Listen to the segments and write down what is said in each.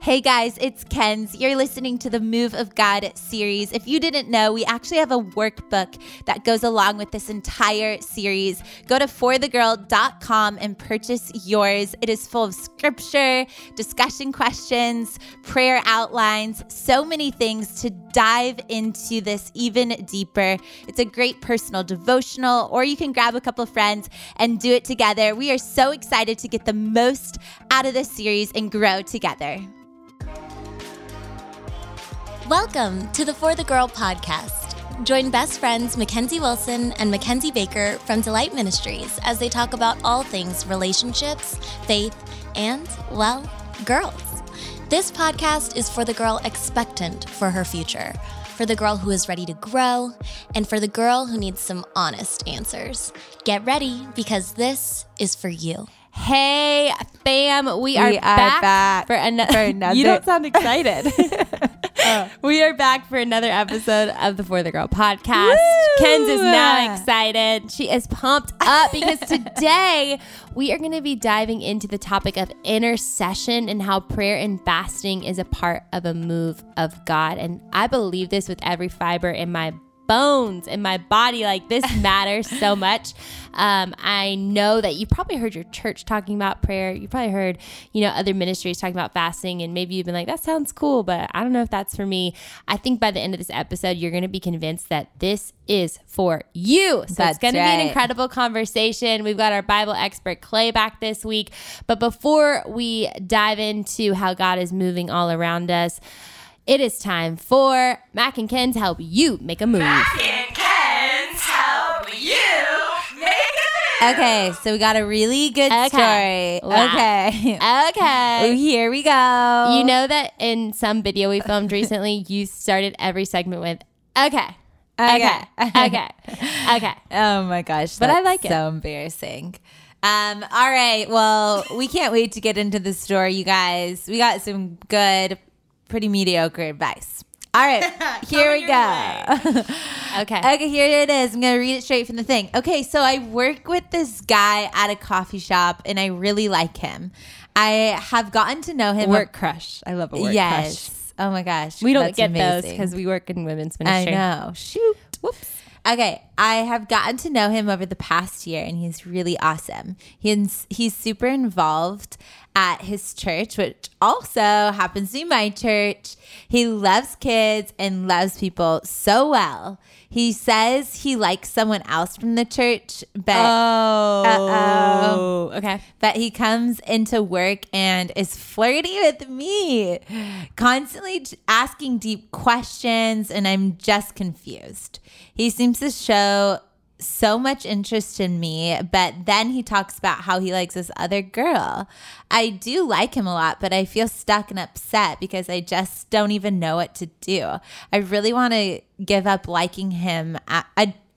Hey guys, it's Kenz. You're listening to the Move of God series. If you didn't know, we actually have a workbook that goes along with this entire series. Go to forthegirl.com and purchase yours. It is full of scripture, discussion questions, prayer outlines, so many things to dive into this even deeper. It's a great personal devotional, or you can grab a couple of friends and do it together. We are so excited to get the most out of this series and grow together. Welcome to the For The Girl podcast. Join best friends Mackenzie Wilson and Mackenzie Baker from Delight Ministries as they talk about all things relationships, faith, and, well, girls. This podcast is for the girl expectant for her future, for the girl who is ready to grow, and for the girl who needs some honest answers. Get ready, because this is for you. Hey, fam, we are back. For another. You don't sound excited. We are back for another episode of the For The Girl podcast. Woo! Kenz is now excited. She is pumped up because today we are going to be diving into the topic of intercession and how prayer and fasting is a part of a move of God. And I believe this with every fiber in my bones in my body. Like, this matters so much. I know that you probably heard your church talking about prayer. You probably heard, other ministries talking about fasting, and maybe you've been like, that sounds cool, but I don't know if that's for me. I think by the end of this episode, you're going to be convinced that this is for you. So that's it's going to be an incredible conversation. We've got our Bible expert Clay back this week, but before we dive into how God is moving all around us, it is time for Mac and Ken's Help You Make a Move. Mac and Ken's Help You Make a Move. Okay, so we got a really good story. Wow. Okay. Ooh, here we go. You know that in some video we filmed recently, you started every segment with, Okay. Oh my gosh, but I like it. So embarrassing. All right, well, we can't wait to get into the story, you guys. We got some good, pretty mediocre advice. All right, here we go. Okay, here it is. I'm going to read it straight from the thing. Okay, so I work with this guy at a coffee shop, and I really like him. I have gotten to know him. Work crush. I love a work crush. Yes. Oh, my gosh. We don't get those because we work in women's ministry. I know. Shoot. Whoops. Okay, I have gotten to know him over the past year, and he's really awesome. He's super involved at his church, which also happens to be my church. He loves kids and loves people so well. He says he likes someone else from the church, but but he comes into work and is flirty with me, constantly asking deep questions, and I'm just confused. He seems to show so much interest in me, but then he talks about how he likes this other girl. I do like him a lot, but I feel stuck and upset because I just don't even know what to do. I really want to give up liking him.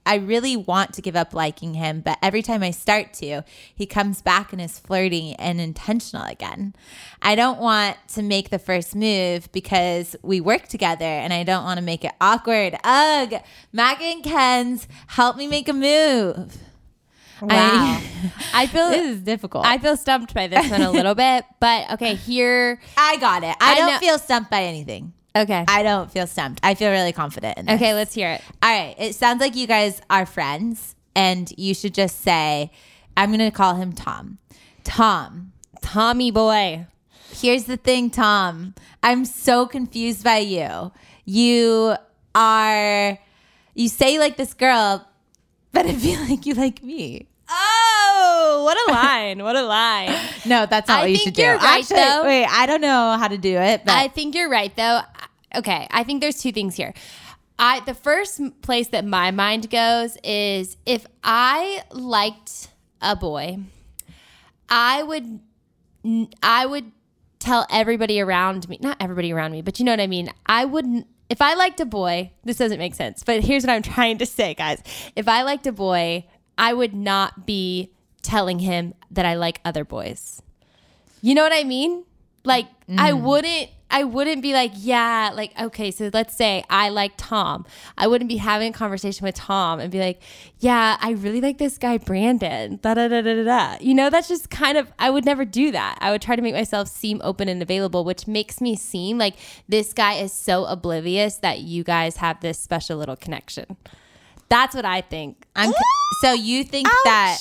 I really want to give up liking him, but every time I start to, he comes back and is flirty and intentional again. I don't want to make the first move because we work together, and I don't want to make it awkward. Ugh, Mac and Ken's, help me make a move. Wow. I feel this is difficult. I feel stumped by this one a little bit, but okay, here. I got it. I don't feel stumped by anything. Okay. I don't feel stumped. I feel really confident in this. Okay, let's hear it. All right. It sounds like you guys are friends, and you should just say, I'm going to call him Tom. Tom. Tommy boy. Here's the thing, Tom. I'm so confused by you. You say you like this girl, but I feel like you like me. Oh, what a line. What a line. No, that's not what you should do. I think you're right, though. Wait, I don't know how to do it. But I think you're right, though. Okay, I think there's two things here. The first place that my mind goes is, if I liked a boy, I would tell everybody around me. Not everybody around me, but you know what I mean? I wouldn't. If I liked a boy, this doesn't make sense, but here's what I'm trying to say, guys. If I liked a boy, I would not be telling him that I like other boys. You know what I mean? Like, I wouldn't I wouldn't be like, yeah, like, okay, so let's say I like Tom. I wouldn't be having a conversation with Tom and be like, yeah, I really like this guy, Brandon, You know, that's just kind of, I would never do that. I would try to make myself seem open and available, which makes me seem like this guy is so oblivious that you guys have this special little connection. That's what I think. So you think that...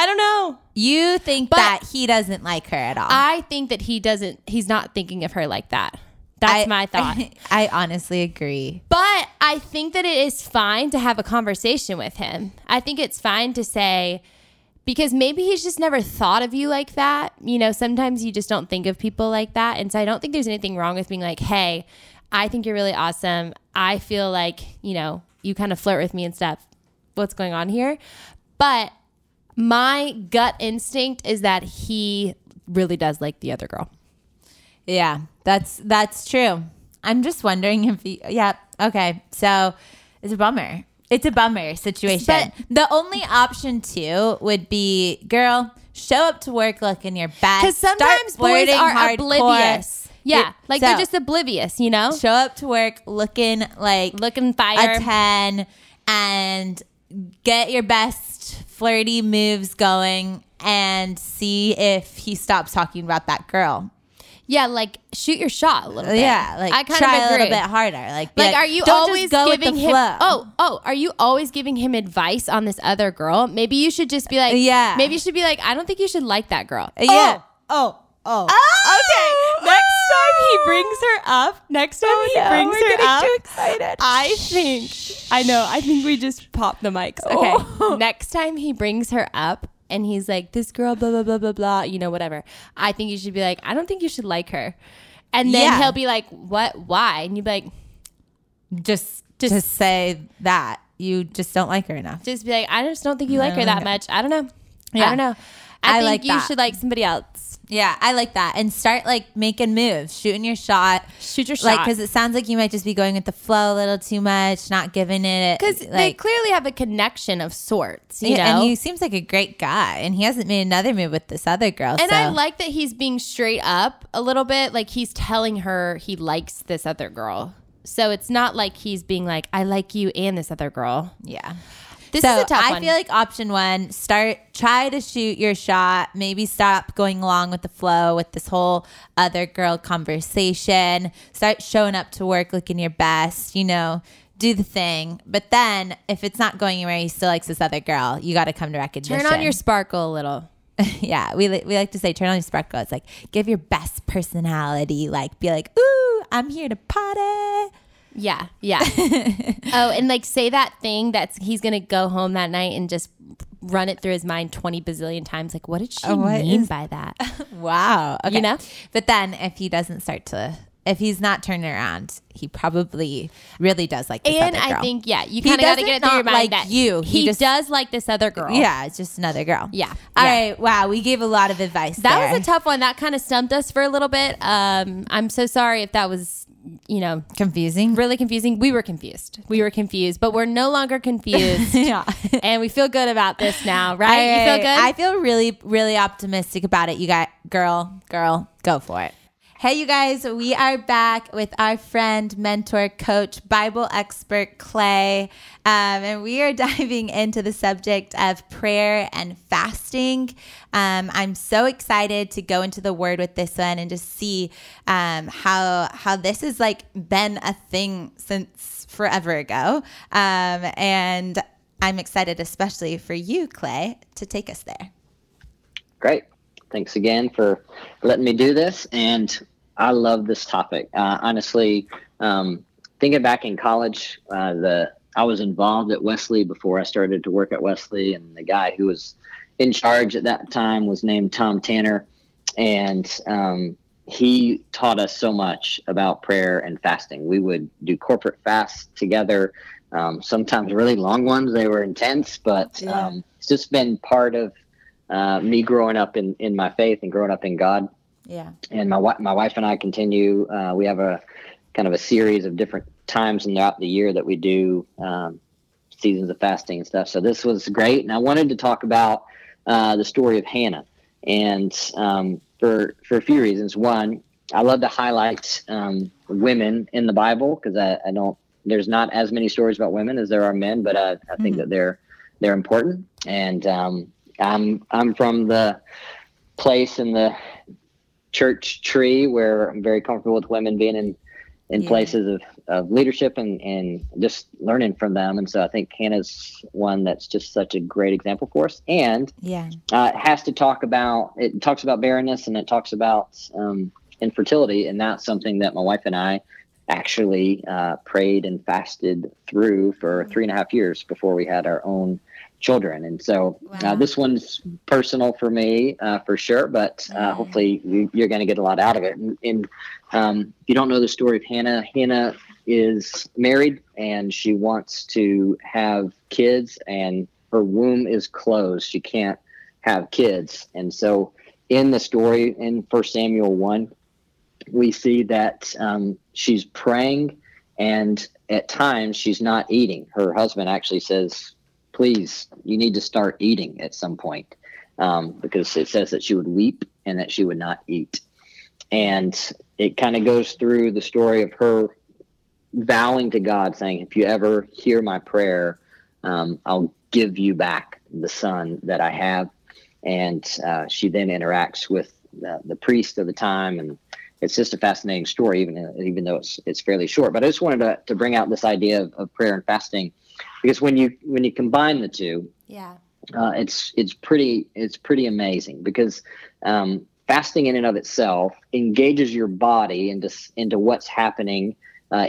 I don't know. You think that he doesn't like her at all. I think that he doesn't. He's not thinking of her like that. That's my thought. I honestly agree. But I think that it is fine to have a conversation with him. I think it's fine to say, because maybe he's just never thought of you like that. You know, sometimes you just don't think of people like that. And so I don't think there's anything wrong with being like, hey, I think you're really awesome. I feel like, you know, you kind of flirt with me and stuff. What's going on here? But my gut instinct is that he really does like the other girl. Yeah, that's true. I'm just wondering if he... Yeah, okay. So it's a bummer. It's a bummer situation. But the only option, too, would be, girl, show up to work looking your best. Because sometimes boys are hardcore. Oblivious. Yeah, like they're just oblivious, you know? Show up to work looking like... Looking fire. A 10 and... Get your best flirty moves going and see if he stops talking about that girl. Yeah, like shoot your shot a little bit. Yeah, like I kind try of a little bit harder. Like are you always giving him? Flow. Oh, are you always giving him advice on this other girl? Maybe you should just be like, yeah. Maybe you should be like, I don't think you should like that girl. Yeah. Oh. Okay. Next time he brings her up. Too excited. I think we just popped the mics. Okay. Oh. Next time he brings her up and he's like, this girl, blah, blah, blah, blah, blah, you know, whatever. I think you should be like, I don't think you should like her. And then he'll be like, what? Why? And you'd be like, just to say that you just don't like her enough. Just be like, I just don't think you like her that much. I don't know. Yeah. I don't know. I think like you should like somebody else. Yeah, I like that. And start like making moves, shooting your shot. Shoot your shot. Like, because it sounds like you might just be going with the flow a little too much, not giving it. Because like, they clearly have a connection of sorts, you know? And he seems like a great guy. And he hasn't made another move with this other girl. And so. I like that he's being straight up a little bit. Like he's telling her he likes this other girl. So it's not like he's being like, I like you and this other girl. Yeah. This is a tough one. I feel like option one, try to shoot your shot. Maybe stop going along with the flow with this whole other girl conversation. Start showing up to work looking your best, you know, do the thing. But then if it's not going anywhere, he still likes this other girl. You got to come to recognition. Turn on your sparkle a little. Yeah, we like to say turn on your sparkle. It's like give your best personality. Like be like, ooh, I'm here to party. Yeah. Oh, and like say that thing he's going to go home that night and just run it through his mind 20 bazillion times. Like, what did she mean by that? Wow. Okay. You know? But then if he doesn't start to, if he's not turning around, he probably really does like this other girl. And I think, you kind of got to get it through your mind like that he just does like this other girl. Yeah, it's just another girl. Yeah. All right. Wow. We gave a lot of advice there. That was a tough one. That kind of stumped us for a little bit. I'm so sorry if that was... confusing. Really confusing. We were confused, but we're no longer confused. Yeah. And we feel good about this now, right? You feel good? I feel really, really optimistic about it. You got girl, go for it. Hey, you guys, we are back with our friend, mentor, coach, Bible expert, Clay. And we are diving into the subject of prayer and fasting. I'm so excited to go into the Word with this one and just see how this has like been a thing since forever ago. And I'm excited, especially for you, Clay, to take us there. Great. Thanks again for letting me do this. And I love this topic. Honestly, thinking back in college, I was involved at Wesley before I started to work at Wesley. And the guy who was in charge at that time was named Tom Tanner. And he taught us so much about prayer and fasting. We would do corporate fasts together, sometimes really long ones. They were intense, but it's just been part of me growing up in my faith and growing up in God. Yeah. And my wife and I continue, we have a kind of a series of different times throughout the year that we do seasons of fasting and stuff. So this was great. And I wanted to talk about the story of Hannah. And for a few reasons. One, I love to highlight women in the Bible, because I don't, there's not as many stories about women as there are men, but I think that they're important. And I'm from the place in the church tree where I'm very comfortable with women being in places of leadership and just learning from them. And so I think Hannah's one that's just such a great example for us. And it has to talk about, it talks about barrenness, and it talks about infertility. And that's something that my wife and I actually prayed and fasted through for 3.5 years before we had our own children. And so this one's personal for me, for sure, but hopefully you're going to get a lot out of it. And if you don't know the story of Hannah, Hannah is married and she wants to have kids, and her womb is closed. She can't have kids. And so in the story in First Samuel 1, we see that she's praying, and at times she's not eating. Her husband actually says, please, you need to start eating at some point, because it says that she would weep and that she would not eat. And it kind of goes through the story of her vowing to God, saying, if you ever hear my prayer, I'll give you back the son that I have. And she then interacts with the priest of the time, and it's just a fascinating story, even though it's fairly short. But I just wanted to bring out this idea of prayer and fasting, because when you combine the two, it's pretty amazing, because fasting in and of itself engages your body into what's happening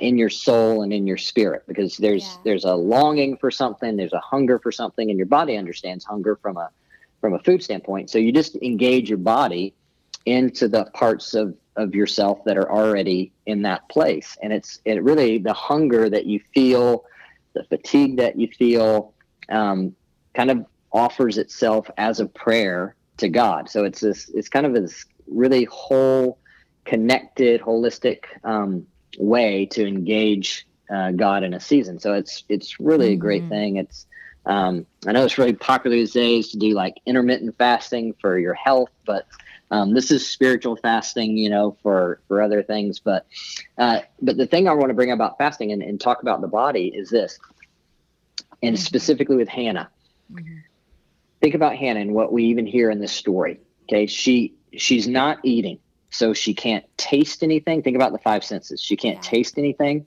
in your soul and in your spirit, because there's a longing for something, there's a hunger for something, and your body understands hunger from a food standpoint. So you just engage your body into the parts of yourself that are already in that place, and it really, the hunger that you feel, the fatigue that you feel, kind of offers itself as a prayer to God. So it's kind of this really whole, connected, holistic way to engage God in a season. So it's really a great thing. It's I know it's really popular these days to do like intermittent fasting for your health, but this is spiritual fasting, for other things. But the thing I want to bring about fasting and talk about the body is this, and specifically with Hannah. Mm-hmm. Think about Hannah and what we even hear in this story. Okay, she's not eating, so she can't taste anything. Think about the five senses. She can't taste anything,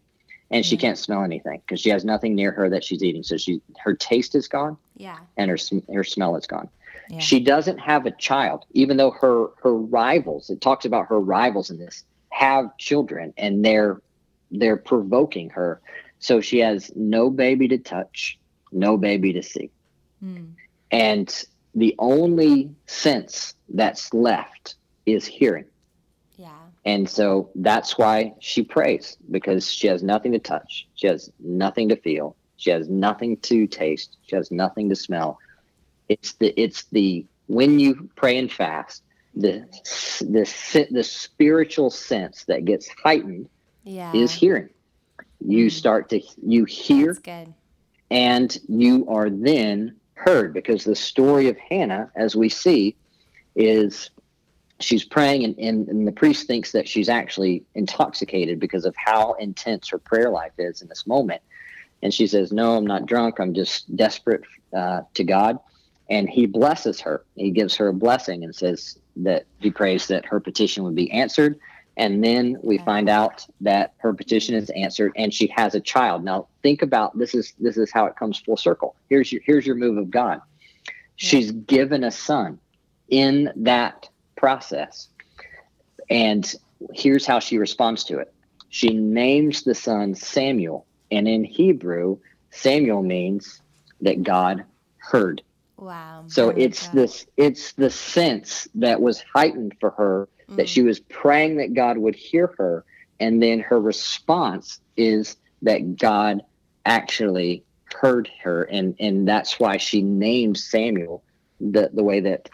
and she can't smell anything, because she has nothing near her that she's eating. So her taste is gone, and her smell is gone. Yeah. She doesn't have a child, even though her rivals, it talks about her rivals in this, have children, and they're provoking her. So she has no baby to touch, no baby to see. Mm. And the only sense that's left is hearing. Yeah. And so that's why she prays, because she has nothing to touch. She has nothing to feel. She has nothing to taste. She has nothing to smell. It's the when you pray and fast, the spiritual sense that gets heightened is hearing. You you hear, and you are then heard, because the story of Hannah, as we see, is she's praying, and the priest thinks that she's actually intoxicated because of how intense her prayer life is in this moment. And she says, no, I'm not drunk. I'm just desperate to God. And he blesses her. He gives her a blessing and says that he prays that her petition would be answered. And then we find out that her petition is answered, and she has a child. Now think about, this is how it comes full circle. Here's your move of God. Yeah. She's given a son in that process. And here's how she responds to it. She names the son Samuel. And in Hebrew, Samuel means that God heard. Wow. So it's the sense that was heightened for her, that she was praying that God would hear her. And then her response is that God actually heard her. And that's why she named Samuel the way that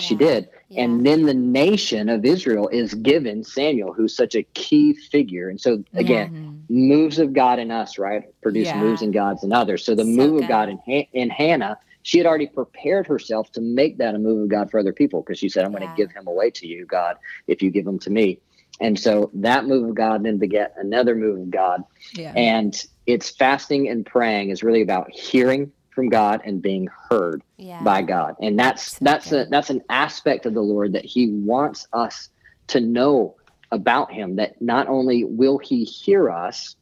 she did. Yeah. And then the nation of Israel is given Samuel, who's such a key figure. And so again, moves of God in us, right? Produce moves in God's in others. So the move of God in Hannah, she had already prepared herself to make that a move of God for other people, because she said, I'm going to give him away to you, God, if you give him to me. And so that move of God then beget another move of God. Yeah. And it's fasting and praying is really about hearing from God and being heard by God. And that's an aspect of the Lord that he wants us to know about him, that not only will he hear us,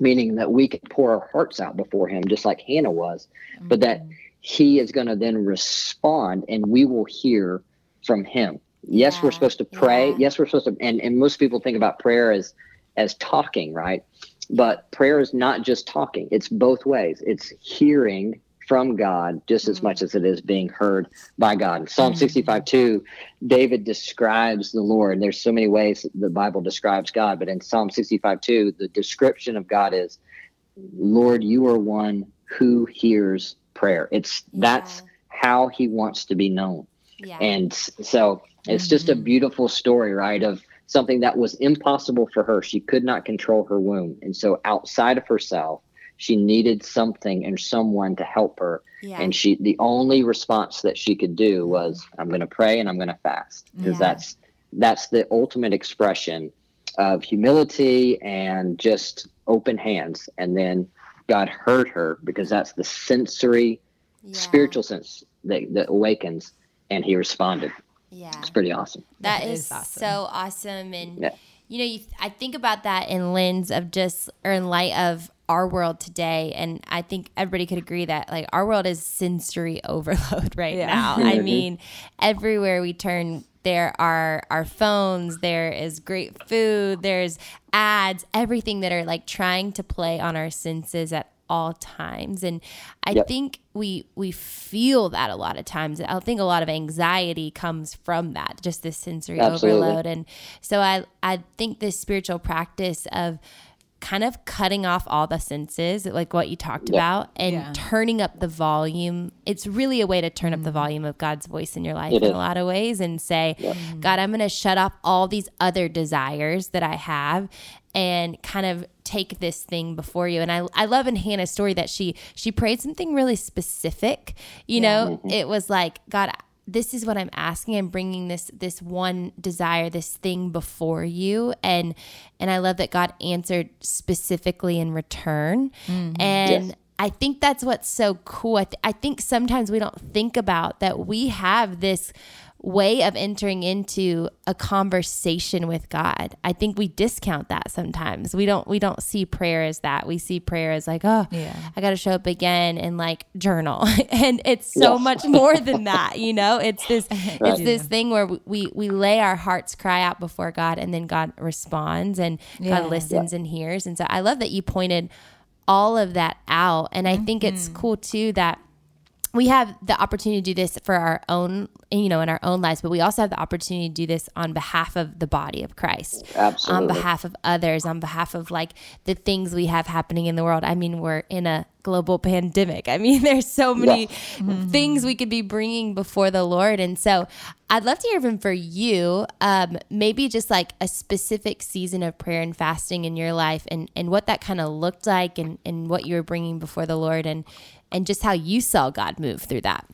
meaning that we can pour our hearts out before him, just like Hannah was, but that he is going to then respond and we will hear from him. Yes, we're supposed to pray. Yes, we're supposed to, and most people think about prayer as talking, right? But prayer is not just talking. It's both ways. It's hearing from God just as much as it is being heard by God. In Psalm 65:2, David describes the Lord. There's so many ways the Bible describes God, but in Psalm 65:2, the description of God is, Lord, you are one who hears prayer. That's how he wants to be known. Yeah. And so it's just a beautiful story, right, of something that was impossible for her. She could not control her womb. And so outside of herself, she needed something and someone to help her. Yeah. And the only response that she could do was, I'm going to pray and I'm going to fast. Because that's the ultimate expression of humility and just open hands. And then God heard her, because that's the sensory, spiritual sense that awakens. And he responded. Yeah. It's pretty awesome. That is awesome. So awesome. And, I think about that in lens of just, or in light of our world today. And I think everybody could agree that like our world is sensory overload right now. I mean, everywhere we turn, there are our phones, there is great food, there's ads, everything that are like trying to play on our senses at all times. And I think we feel that a lot of times. I think a lot of anxiety comes from that, just this sensory overload. And so I think this spiritual practice of kind of cutting off all the senses, like what you talked about, and turning up the volume. It's really a way to turn up the volume of God's voice in your life in a lot of ways and say, God, I'm going to shut off all these other desires that I have and kind of take this thing before you. And I love in Hannah's story that she prayed something really specific. You know, it was like, God, this is what I'm asking. I'm bringing this one desire, this thing before you. And I love that God answered specifically in return. Mm-hmm. And I think that's what's so cool. I think sometimes we don't think about that we have this way of entering into a conversation with God. I think we discount that sometimes. We don't see prayer as that. We see prayer as like, I got to show up again and like journal, and it's so much more than that. You know, it's this this thing where we lay our hearts cry out before God, and then God responds and God listens and hears. And so I love that you pointed all of that out, and I think it's cool too that we have the opportunity to do this for our own, in our own lives, but we also have the opportunity to do this on behalf of the body of Christ, on behalf of others, on behalf of like the things we have happening in the world. I mean, we're in a global pandemic. I mean, there's so many things we could be bringing before the Lord. And so I'd love to hear from you, maybe just like a specific season of prayer and fasting in your life, and what that kind of looked like, and what you were bringing before the Lord, and just how you saw God move through that.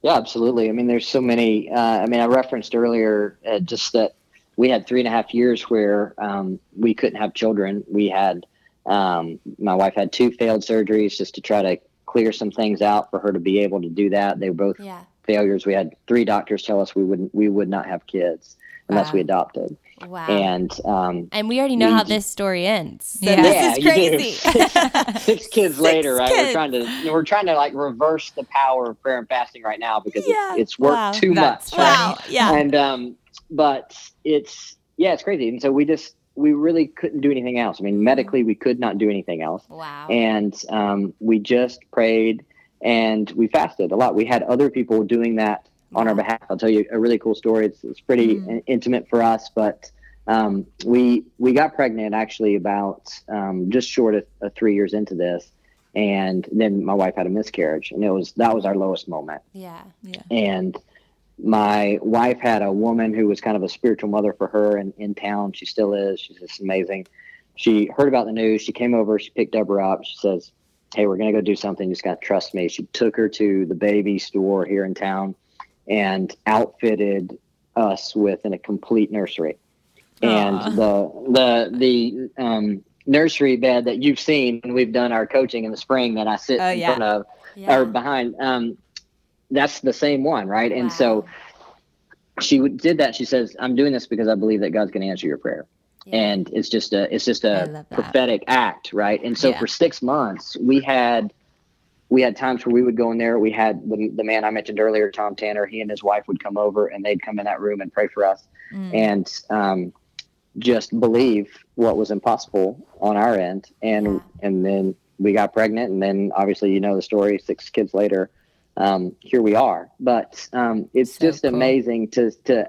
Yeah, absolutely. I mean, there's so many, I referenced earlier just that we had 3.5 years where we couldn't have children. We had, my wife had 2 failed surgeries just to try to clear some things out for her to be able to do that. They were both failures. We had 3 doctors tell us we would not have kids unless we adopted. Wow. And we already know how this story ends. So this is crazy. 6 kids later, right? Kids. We're trying to like reverse the power of prayer and fasting right now, because it's worked too much. Wow. Right? Yeah. And, but it's crazy. And so we really couldn't do anything else. I mean, medically we could not do anything else. Wow. And, we just prayed and we fasted a lot. We had other people doing that on our behalf. I'll tell you a really cool story. It's pretty intimate for us, but we got pregnant actually about just short of 3 years into this, and then my wife had a miscarriage, and that was our lowest moment. Yeah. And my wife had a woman who was kind of a spiritual mother for her in town. She still is. She's just amazing. She heard about the news. She came over. She picked Debra up. She says, "Hey, we're gonna go do something. You just gotta trust me." She took her to the baby store here in town and outfitted us with a complete nursery. and the nursery bed that you've seen when we've done our coaching in the spring that I sit in front of or behind, that's the same one, right? Wow. And so she did that. She says, "I'm doing this because I believe that God's going to answer your prayer." Yeah. And it's just a prophetic act, right? And so for 6 months, we had times where we would go in there. We had the man I mentioned earlier, Tom Tanner. He and his wife would come over, and they'd come in that room and pray for us, and just believe what was impossible on our end. And then we got pregnant, and then obviously you know the story. 6 kids later, here we are. But it's so just cool. Amazing to.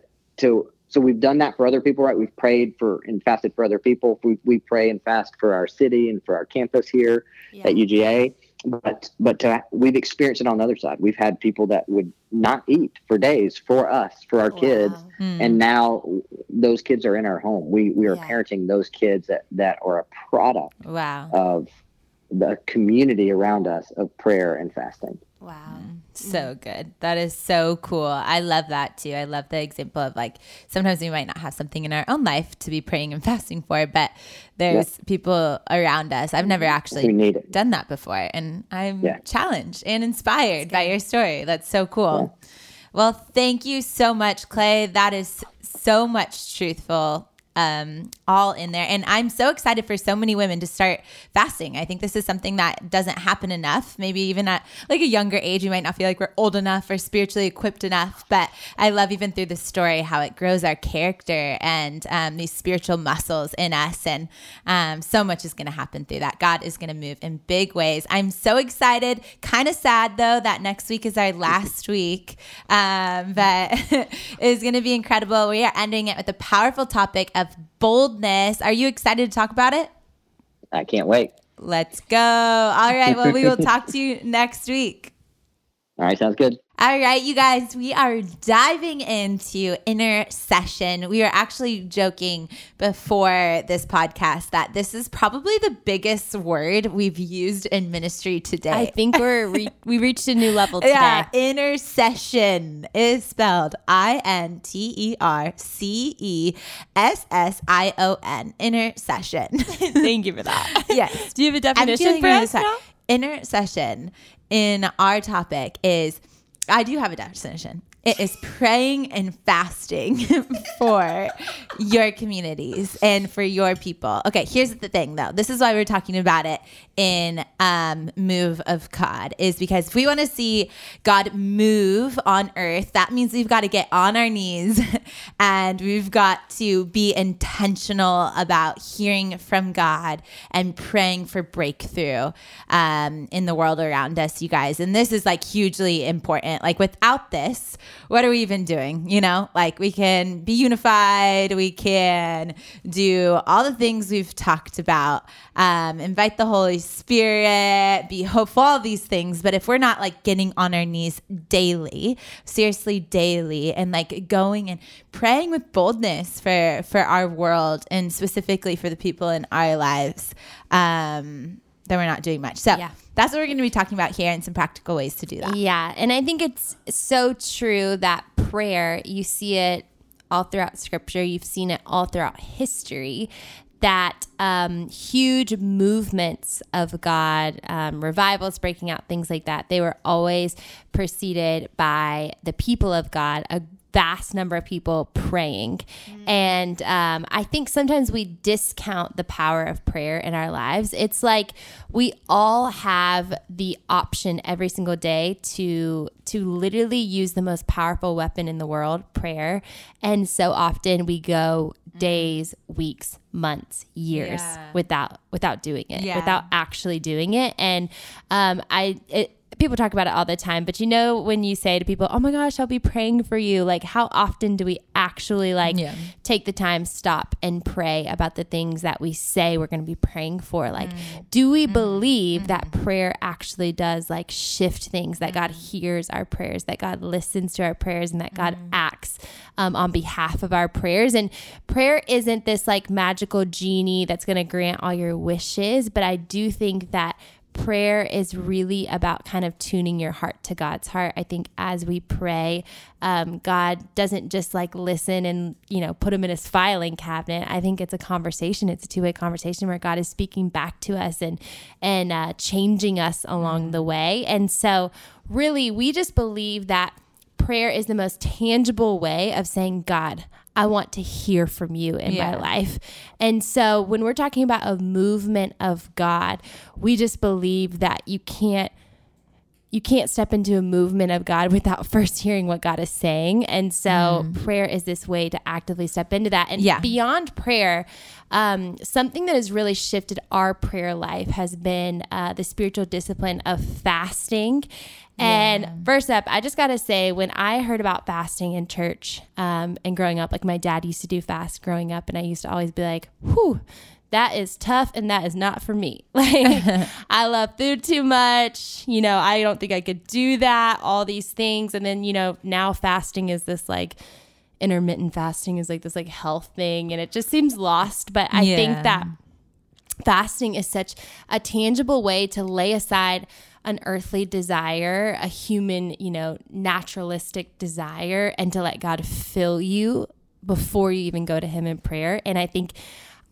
So we've done that for other people, right? We've prayed for and fasted for other people. We pray and fast for our city and for our campus here at UGA. But we've experienced it on the other side. We've had people that would not eat for days for us, for our kids. And now those kids are in our home. We are parenting those kids that are a product of the community around us of prayer and fasting. Wow. So good. That is so cool. I love that too. I love the example of like, sometimes we might not have something in our own life to be praying and fasting for, but there's people around us. I've never actually done that before. And I'm challenged and inspired by your story. That's so cool. Yeah. Well, thank you so much, Clay. That is so much truthful. All in there. And I'm so excited for so many women to start fasting. I think this is something that doesn't happen enough. Maybe even at like a younger age, we might not feel like we're old enough or spiritually equipped enough. But I love even through the story how it grows our character and these spiritual muscles in us. And so much is going to happen through that. God is going to move in big ways. I'm so excited. Kind of sad though that next week is our last week. But it's going to be incredible. We are ending it with a powerful topic of boldness. Are you excited to talk about it? I can't wait. Let's go. All right. Well, we will talk to you next week. All right. Sounds good. All right, you guys, we are diving into intercession. We were actually joking before this podcast that this is probably the biggest word we've used in ministry today. I think we reached a new level today. Yeah, intercession is spelled INTERCESSION, intercession. Thank you for that. Yes. Do you have a definition for us now? Intercession in our topic is... I do have a definition. It is praying and fasting for your communities and for your people. Okay, here's the thing, though. This is why we're talking about it in Move of God, is because if we want to see God move on earth, that means we've got to get on our knees and we've got to be intentional about hearing from God and praying for breakthrough in the world around us, you guys. And this is like hugely important. Like without this, what are we even doing? You know, like we can be unified. We can do all the things we've talked about, invite the Holy Spirit, be hopeful, all these things. But if we're not like getting on our knees daily, seriously daily, and like going and praying with boldness for our world and specifically for the people in our lives, then we're not doing much. So that's what we're going to be talking about here and some practical ways to do that. Yeah. And I think it's so true that prayer, you see it all throughout scripture. You've seen it all throughout history that huge movements of God, revivals breaking out, things like that, they were always preceded by the people of God, a vast number of people praying. And I think sometimes we discount the power of prayer in our lives. It's like we all have the option every single day to literally use the most powerful weapon in the world, prayer. And so often we go days, weeks, months, years without doing it, without actually doing it. And people talk about it all the time, but you know, when you say to people, oh my gosh, I'll be praying for you. Like how often do we actually take the time, stop and pray about the things that we say we're going to be praying for? Like, do we believe that prayer actually does like shift things, that God hears our prayers, that God listens to our prayers, and that God acts on behalf of our prayers? And prayer isn't this like magical genie that's going to grant all your wishes. But I do think that prayer is really about kind of tuning your heart to God's heart. I think as we pray, God doesn't just like listen and, you know, put him in his filing cabinet. I think it's a conversation. It's a two-way conversation where God is speaking back to us and changing us along the way. And so really, we just believe that prayer is the most tangible way of saying, God, I want to hear from you in my life. And so when we're talking about a movement of God, we just believe that you can't step into a movement of God without first hearing what God is saying. And so prayer is this way to actively step into that. And beyond prayer, something that has really shifted our prayer life has been the spiritual discipline of fasting. And first up, I just got to say, when I heard about fasting in church and growing up, like my dad used to do fast growing up, and I used to always be like, whew, that is tough and that is not for me. Like, I love food too much. You know, I don't think I could do that, all these things. And then, you know, now fasting is this like intermittent fasting is like this like health thing, and it just seems lost. But I think that fasting is such a tangible way to lay aside an earthly desire, a human, you know, naturalistic desire, and to let God fill you before you even go to him in prayer. And I think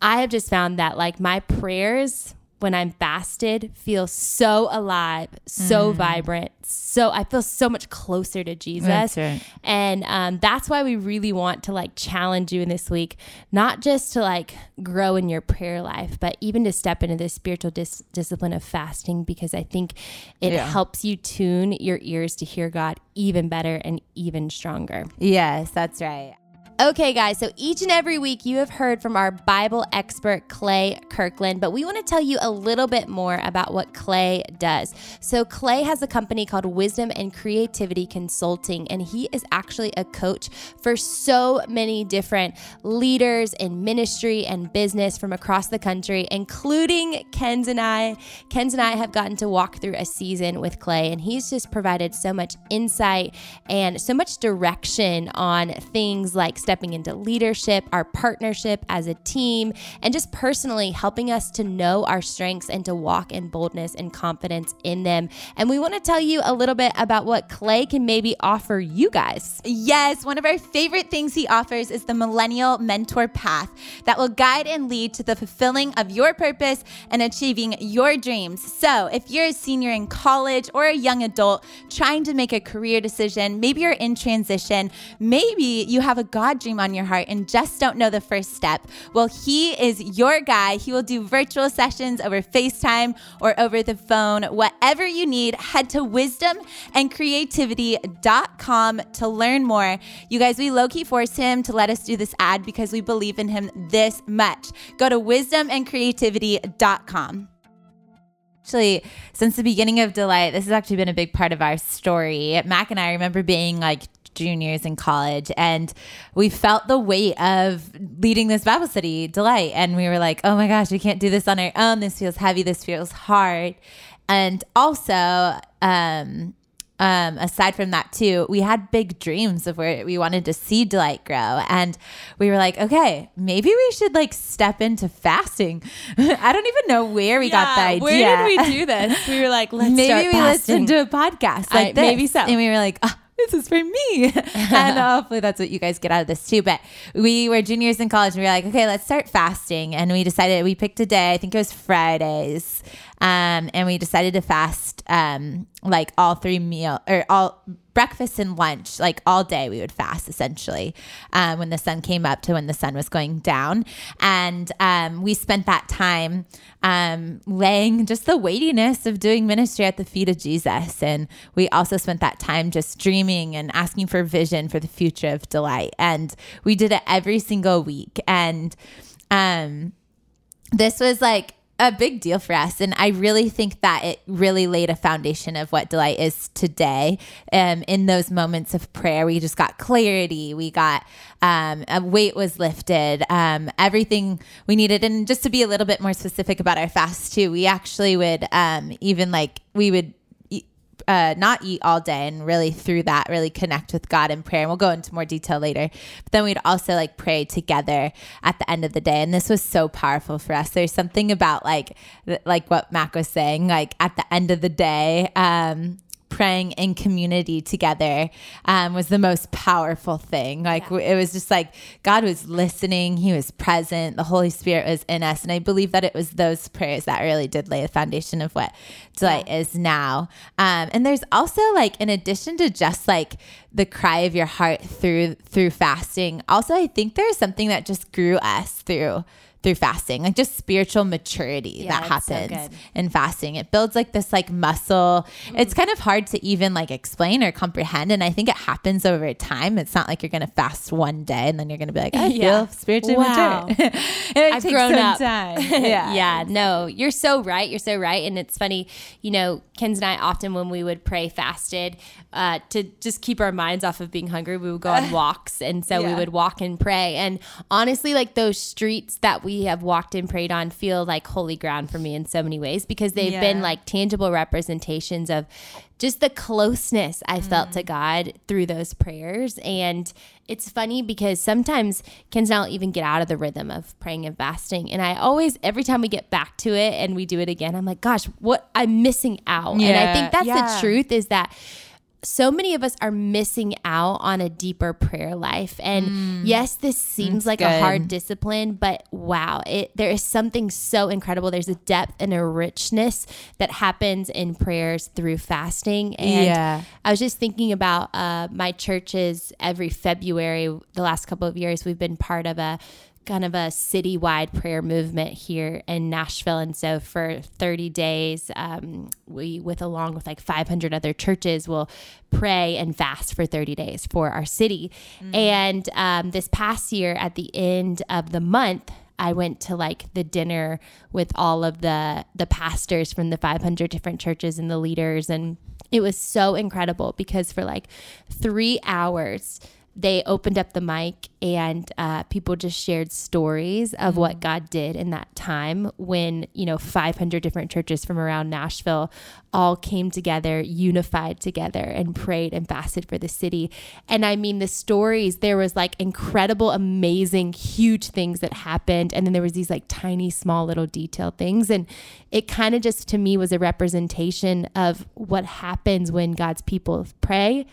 I have just found that like my prayers when I'm fasted feel so alive, so vibrant, so I feel so much closer to Jesus. That's right. And that's why we really want to like challenge you in this week, not just to like grow in your prayer life, but even to step into this spiritual discipline of fasting, because I think it helps you tune your ears to hear God even better and even stronger. Yes, that's right. Okay, guys, so each and every week you have heard from our Bible expert, Clay Kirkland, but we want to tell you a little bit more about what Clay does. So Clay has a company called Wisdom and Creativity Consulting, and he is actually a coach for so many different leaders in ministry and business from across the country, including Ken's and I. Ken's and I have gotten to walk through a season with Clay, and he's just provided so much insight and so much direction on things like stepping into leadership, our partnership as a team, and just personally helping us to know our strengths and to walk in boldness and confidence in them. And we want to tell you a little bit about what Clay can maybe offer you guys. Yes, one of our favorite things he offers is the Millennial Mentor Path that will guide and lead to the fulfilling of your purpose and achieving your dreams. So if you're a senior in college or a young adult trying to make a career decision, maybe you're in transition, maybe you have a God dream on your heart and just don't know the first step. Well, he is your guy. He will do virtual sessions over FaceTime or over the phone. Whatever you need, head to wisdomandcreativity.com to learn more. You guys, we low-key forced him to let us do this ad because we believe in him this much. Go to wisdomandcreativity.com. Actually, since the beginning of Delight, this has actually been a big part of our story. Mac and I remember being like juniors in college, and we felt the weight of leading this Bible study, Delight, and we were like, oh my gosh, we can't do this on our own. This feels heavy. This feels hard. And also, aside from that too, we had big dreams of where we wanted to see Delight grow. And we were like, okay, maybe we should like step into fasting. I don't even know where we got the idea. Where did we do this? We were like, let's start fasting. Maybe we listened to a podcast like this. Maybe so. And we were like, oh, this is for me. And hopefully that's what you guys get out of this too. But we were juniors in college and we were like, okay, let's start fasting. And we decided, we picked a day, I think it was Fridays. And we decided to fast like all three meal or all breakfast and lunch, like all day we would fast essentially when the sun came up to when the sun was going down. And we spent that time laying just the weightiness of doing ministry at the feet of Jesus. And we also spent that time just dreaming and asking for vision for the future of Delight. And we did it every single week. And this was like a big deal for us. And I really think that it really laid a foundation of what Delight is today. In those moments of prayer, we just got clarity. We got a weight was lifted, everything we needed. And just to be a little bit more specific about our fast too, we actually would even like we would not eat all day, and really through that really connect with God in prayer. And we'll go into more detail later. But then we'd also like pray together at the end of the day. And this was so powerful for us. There's something about like what Mac was saying, like at the end of the day, praying in community together was the most powerful thing. Like it was just like God was listening. He was present. The Holy Spirit was in us. And I believe that it was those prayers that really did lay the foundation of what Delight is now. And there's also like, in addition to just like the cry of your heart through fasting, also I think there's something that just grew us through fasting, like just spiritual maturity that happens in fasting. It builds like this like muscle. Mm-hmm. It's kind of hard to even like explain or comprehend. And I think it happens over time. It's not like you're going to fast one day and then you're going to be like, I feel spiritually mature. I've grown up. No, you're so right. You're so right. And it's funny, you know, Ken's and I often when we would pray fasted to just keep our minds off of being hungry, we would go on walks. And so we would walk and pray. And honestly, like those streets that we have walked and prayed on feel like holy ground for me in so many ways, because they've been like tangible representations of just the closeness I felt to God through those prayers. And it's funny because sometimes Ken's not even get out of the rhythm of praying and fasting. And I always, every time we get back to it and we do it again, I'm like, gosh, what I'm missing out. Yeah. And I think that's the truth, is that so many of us are missing out on a deeper prayer life. And yes, this seems like a hard discipline, but wow, there is something so incredible. There's a depth and a richness that happens in prayers through fasting. And I was just thinking about my churches. Every February, the last couple of years, we've been part of a kind of a citywide prayer movement here in Nashville. And so for 30 days, we, with along with like 500 other churches, will pray and fast for 30 days for our city. Mm-hmm. And this past year at the end of the month, I went to like the dinner with all of the pastors from the 500 different churches and the leaders. And it was so incredible because for like 3 hours, they opened up the mic and people just shared stories of what God did in that time when, you know, 500 different churches from around Nashville all came together, unified together, and prayed and fasted for the city. And I mean, the stories, there was like incredible, amazing, huge things that happened. And then there was these like tiny, small, little detailed things. And it kind of just, to me, was a representation of what happens when God's people pray.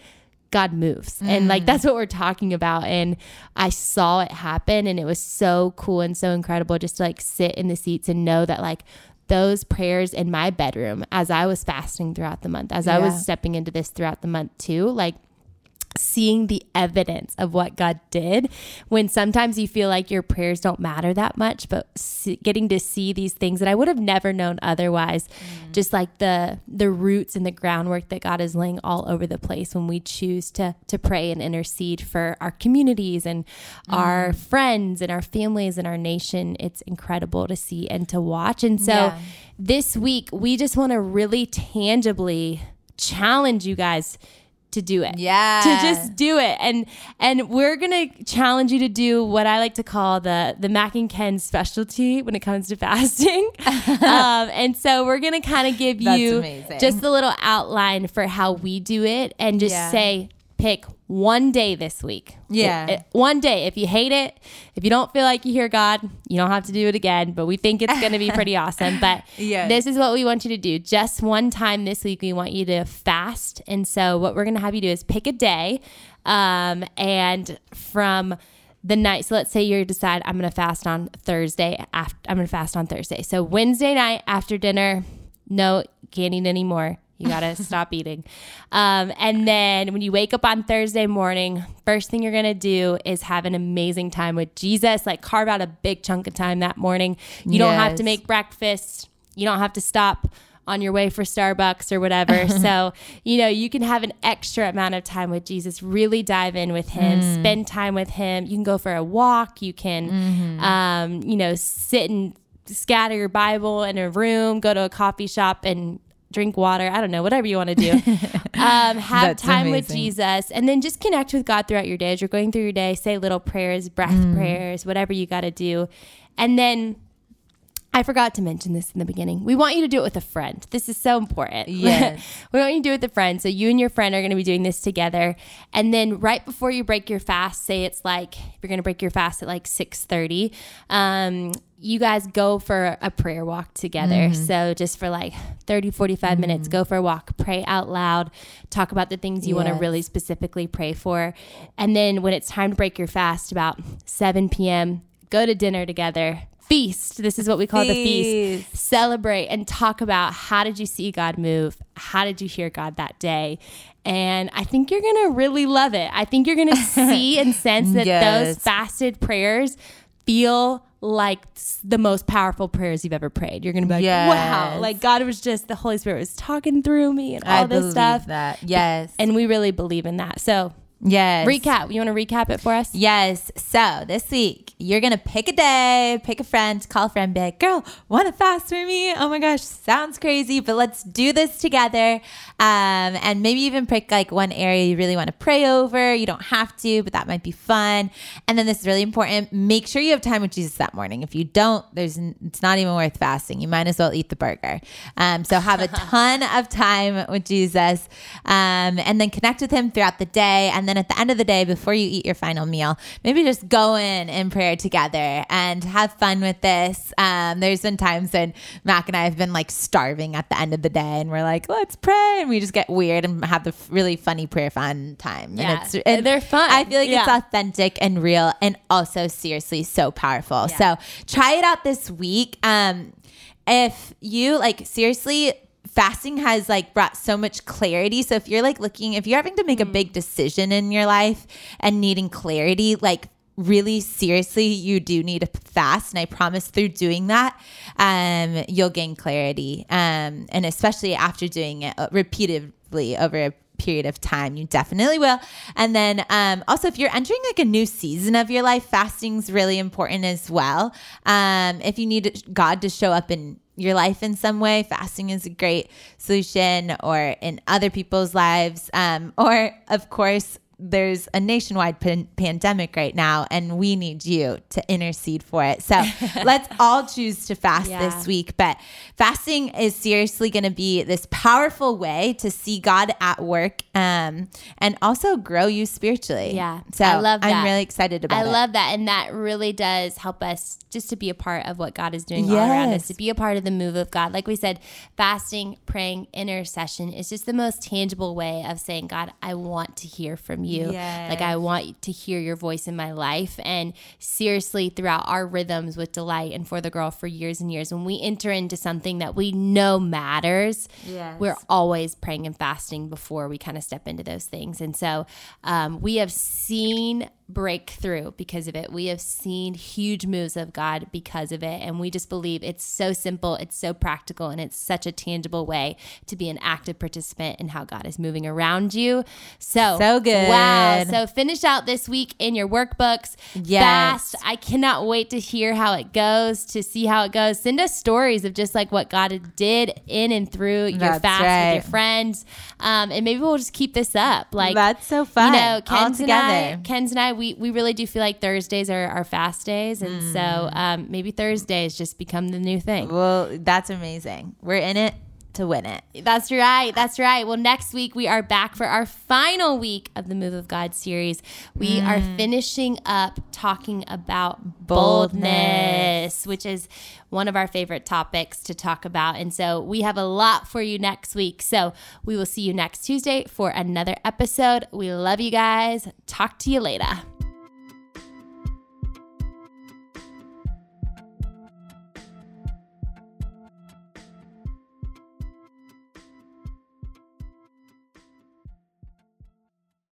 God moves. And like, that's what we're talking about. And I saw it happen, and it was so cool and so incredible just to like sit in the seats and know that like those prayers in my bedroom, as I was fasting throughout the month, as I was stepping into this throughout the month too, like seeing the evidence of what God did when sometimes you feel like your prayers don't matter that much, but getting to see these things that I would have never known otherwise, just like the roots and the groundwork that God is laying all over the place when we choose to pray and intercede for our communities and our friends and our families and our nation. It's incredible to see and to watch. And so this week, we just want to really tangibly challenge you guys to do it. Yeah. To just do it. And we're going to challenge you to do what I like to call the Mac and Ken specialty when it comes to fasting. And so we're going to kind of give you just a little outline for how we do it, and just say, pick one day this week. One day. If you hate it, if you don't feel like you hear God, you don't have to do it again, but we think it's going to be pretty awesome. But this is what we want you to do. Just one time this week, we want you to fast. And so what we're going to have you do is pick a day. And from the night, so let's say you decide I'm going to fast on Thursday. I'm going to fast on Thursday. So Wednesday night after dinner, no, can't eat anymore. You gotta stop eating. And then when you wake up on Thursday morning, first thing you're gonna do is have an amazing time with Jesus. Like, carve out a big chunk of time that morning. You don't have to make breakfast. You don't have to stop on your way for Starbucks or whatever. So, you know, you can have an extra amount of time with Jesus, really dive in with him, spend time with him. You can go for a walk. You can, you know, sit and scatter your Bible in a room, go to a coffee shop and drink water. I don't know, whatever you want to do. Have time with Jesus, and then just connect with God throughout your day. As you're going through your day, say little prayers, breath prayers, whatever you got to do. And then I forgot to mention this in the beginning. We want you to do it with a friend. This is so important. Yes. We want you to do it with a friend. So you and your friend are going to be doing this together. And then right before you break your fast, say it's like, if you're going to break your fast at like 6:30, you guys go for a prayer walk together. Mm-hmm. So just for like 30, 45 mm-hmm. minutes, go for a walk, pray out loud, talk about the things you yes. want to really specifically pray for. And then when it's time to break your fast, about 7 p.m., go to dinner together. Feast. This is what we call the feast. Celebrate and talk about, how did you see God move? How did you hear God that day? And I think you're going to really love it. I think you're going to see and sense that yes. those fasted prayers feel like the most powerful prayers you've ever prayed. You're going to be like, yes. wow, like God was just, the Holy Spirit was talking through me and all this stuff. That. Yes. And we really believe in that. So yes. Recap. You want to recap it for us? Yes. So this week, you're going to pick a day, pick a friend, call a friend, be like, girl, want to fast for me? Oh my gosh, sounds crazy, but let's do this together. And maybe even pick like one area you really want to pray over. You don't have to, but that might be fun. And then this is really important. Make sure you have time with Jesus that morning. If you don't, it's not even worth fasting. You might as well eat the burger. So have a ton of time with Jesus, and then connect with him throughout the day. And then at the end of the day, before you eat your final meal, maybe just go in prayer together and have fun with this. There's been times when Mac and I have been like starving at the end of the day and we're like, let's pray. And we just get weird and have the really funny prayer fun time. Yeah. And they're fun. I feel like yeah. it's authentic and real and also seriously so powerful. Yeah. So try it out this week. If you like seriously, fasting has like brought so much clarity. So if you're like if you're having to make a big decision in your life and needing clarity, like really seriously, you do need to fast. And I promise through doing that, you'll gain clarity. And especially after doing it repeatedly over a period of time, you definitely will. And then also, if you're entering like a new season of your life, fasting's really important as well. If you need God to show up in your life in some way, fasting is a great solution, or in other people's lives. Or of course, there's a nationwide pandemic right now, and we need you to intercede for it. So let's all choose to fast this week. But fasting is seriously going to be this powerful way to see God at work, and also grow you spiritually. Yeah. So I love that. I'm really excited about it. I love that. And that really does help us just to be a part of what God is doing yes. all around us, to be a part of the move of God. Like we said, fasting, praying, intercession is just the most tangible way of saying, God, I want to hear from you. Yes. Like, I want to hear your voice in my life. And seriously, throughout our rhythms with Delight and For the Girl for years and years, when we enter into something that we know matters, yes. we're always praying and fasting before we kind of step into those things. And so we have seen breakthrough because of it. We have seen huge moves of God because of it. And we just believe it's so simple, it's so practical, and it's such a tangible way to be an active participant in how God is moving around you. So good. Wow. So finish out this week in your workbooks. Yes. Fast. I cannot wait to hear how it goes, to see how it goes. Send us stories of just like what God did in and through your fast right. with your friends. And maybe we'll just keep this up. Like, that's so fun. You know, Ken's and I, we really do feel like Thursdays are our fast days. And so maybe Thursdays just become the new thing. Well, that's amazing. We're in it to win it. That's right. That's right. Well, next week we are back for our final week of the Move of God series. We are finishing up talking about boldness, which is one of our favorite topics to talk about. And so we have a lot for you next week. So we will see you next Tuesday for another episode. We love you guys. Talk to you later.